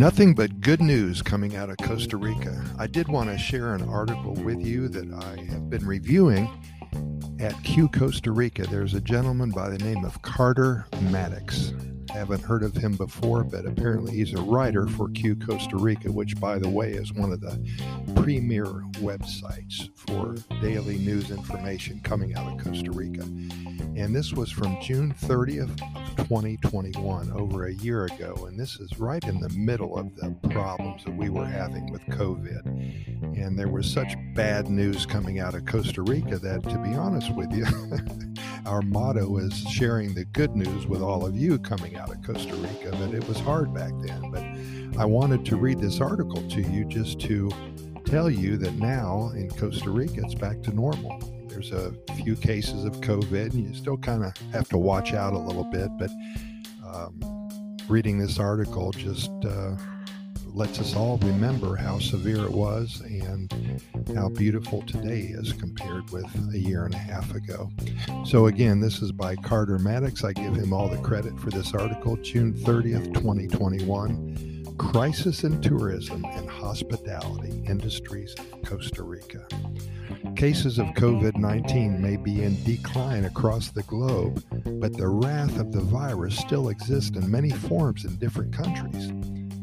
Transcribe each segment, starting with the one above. Nothing but good news coming out of Costa Rica. I did want to share an article with you that I have been reviewing at Q Costa Rica. There's a gentleman by the name of Carter Maddox. I haven't heard of him before, but apparently he's a writer for Q Costa Rica, which, by the way, is one of the premier websites for daily news information coming out of Costa Rica. And this was from June 30th of 2021, over a year ago. And this is right in the middle of the problems that we were having with COVID. And there was such bad news coming out of Costa Rica that, to be honest with you, our motto is sharing the good news with all of you coming out of Costa Rica, but it was hard back then. But I wanted to read this article to you just to tell you that now in Costa Rica, it's back to normal. There's a few cases of COVID, and you still kind of have to watch out a little bit, but reading this article just lets us all remember how severe it was and how beautiful today is compared with a year and a half ago. So again, this is by Carter Maddox. I give him all the credit for this article, June 30th, 2021, Crisis in Tourism and Hospitality Industries of Costa Rica. Cases of COVID-19 may be in decline across the globe, but the wrath of the virus still exists in many forms in different countries.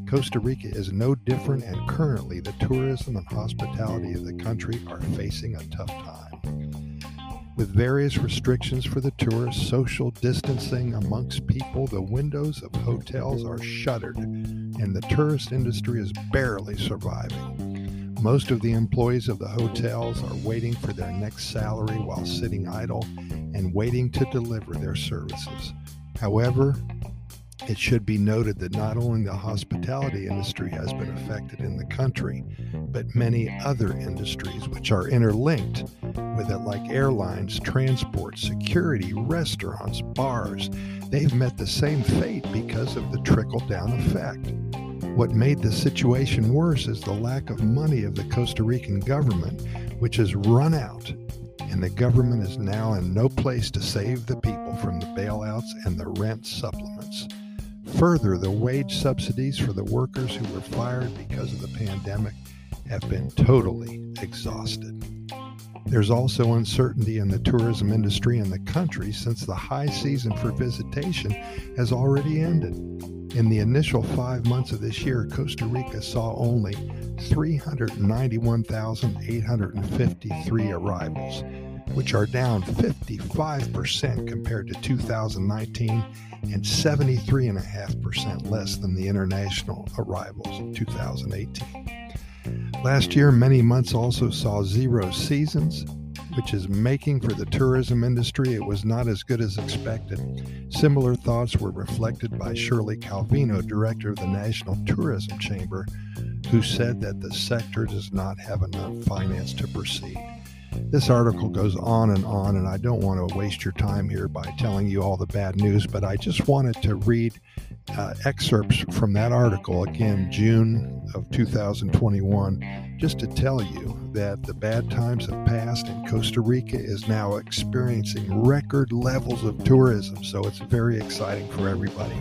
Costa Rica is no different, and currently the tourism and hospitality of the country are facing a tough time. With various restrictions for the tourists, social distancing amongst people, the windows of hotels are shuttered, and the tourist industry is barely surviving. Most of the employees of the hotels are waiting for their next salary while sitting idle and waiting to deliver their services. However, it should be noted that not only the hospitality industry has been affected in the country, but many other industries which are interlinked with it, like airlines, transport, security, restaurants, bars. They've met the same fate because of the trickle-down effect. What made the situation worse is the lack of money of the Costa Rican government, which has run out, and the government is now in no place to save the people from the bailouts and the rent supplements. Further, the wage subsidies for the workers who were fired because of the pandemic have been totally exhausted. There's also uncertainty in the tourism industry in the country since the high season for visitation has already ended. In the initial 5 months of this year, Costa Rica saw only 391,853 arrivals, which are down 55% compared to 2019 and 73.5% less than the international arrivals in 2018. Last year, many months also saw zero seasons, which is making for the tourism industry. It was not as good as expected. Similar thoughts were reflected by Shirley Calvino, director of the National Tourism Chamber, who said that the sector does not have enough finance to proceed. This article goes on, and I don't want to waste your time here by telling you all the bad news, but I just wanted to read excerpts from that article, again, June of 2021, just to tell you that the bad times have passed and Costa Rica is now experiencing record levels of tourism, so it's very exciting for everybody.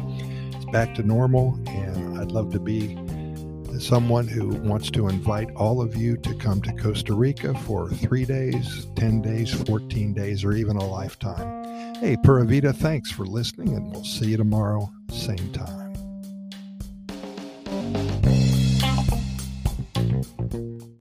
It's back to normal, and I'd love to be someone who wants to invite all of you to come to Costa Rica for 3 days, 10 days, 14 days, or even a lifetime. Hey, Pura Vida, thanks for listening, and we'll see you tomorrow, same time.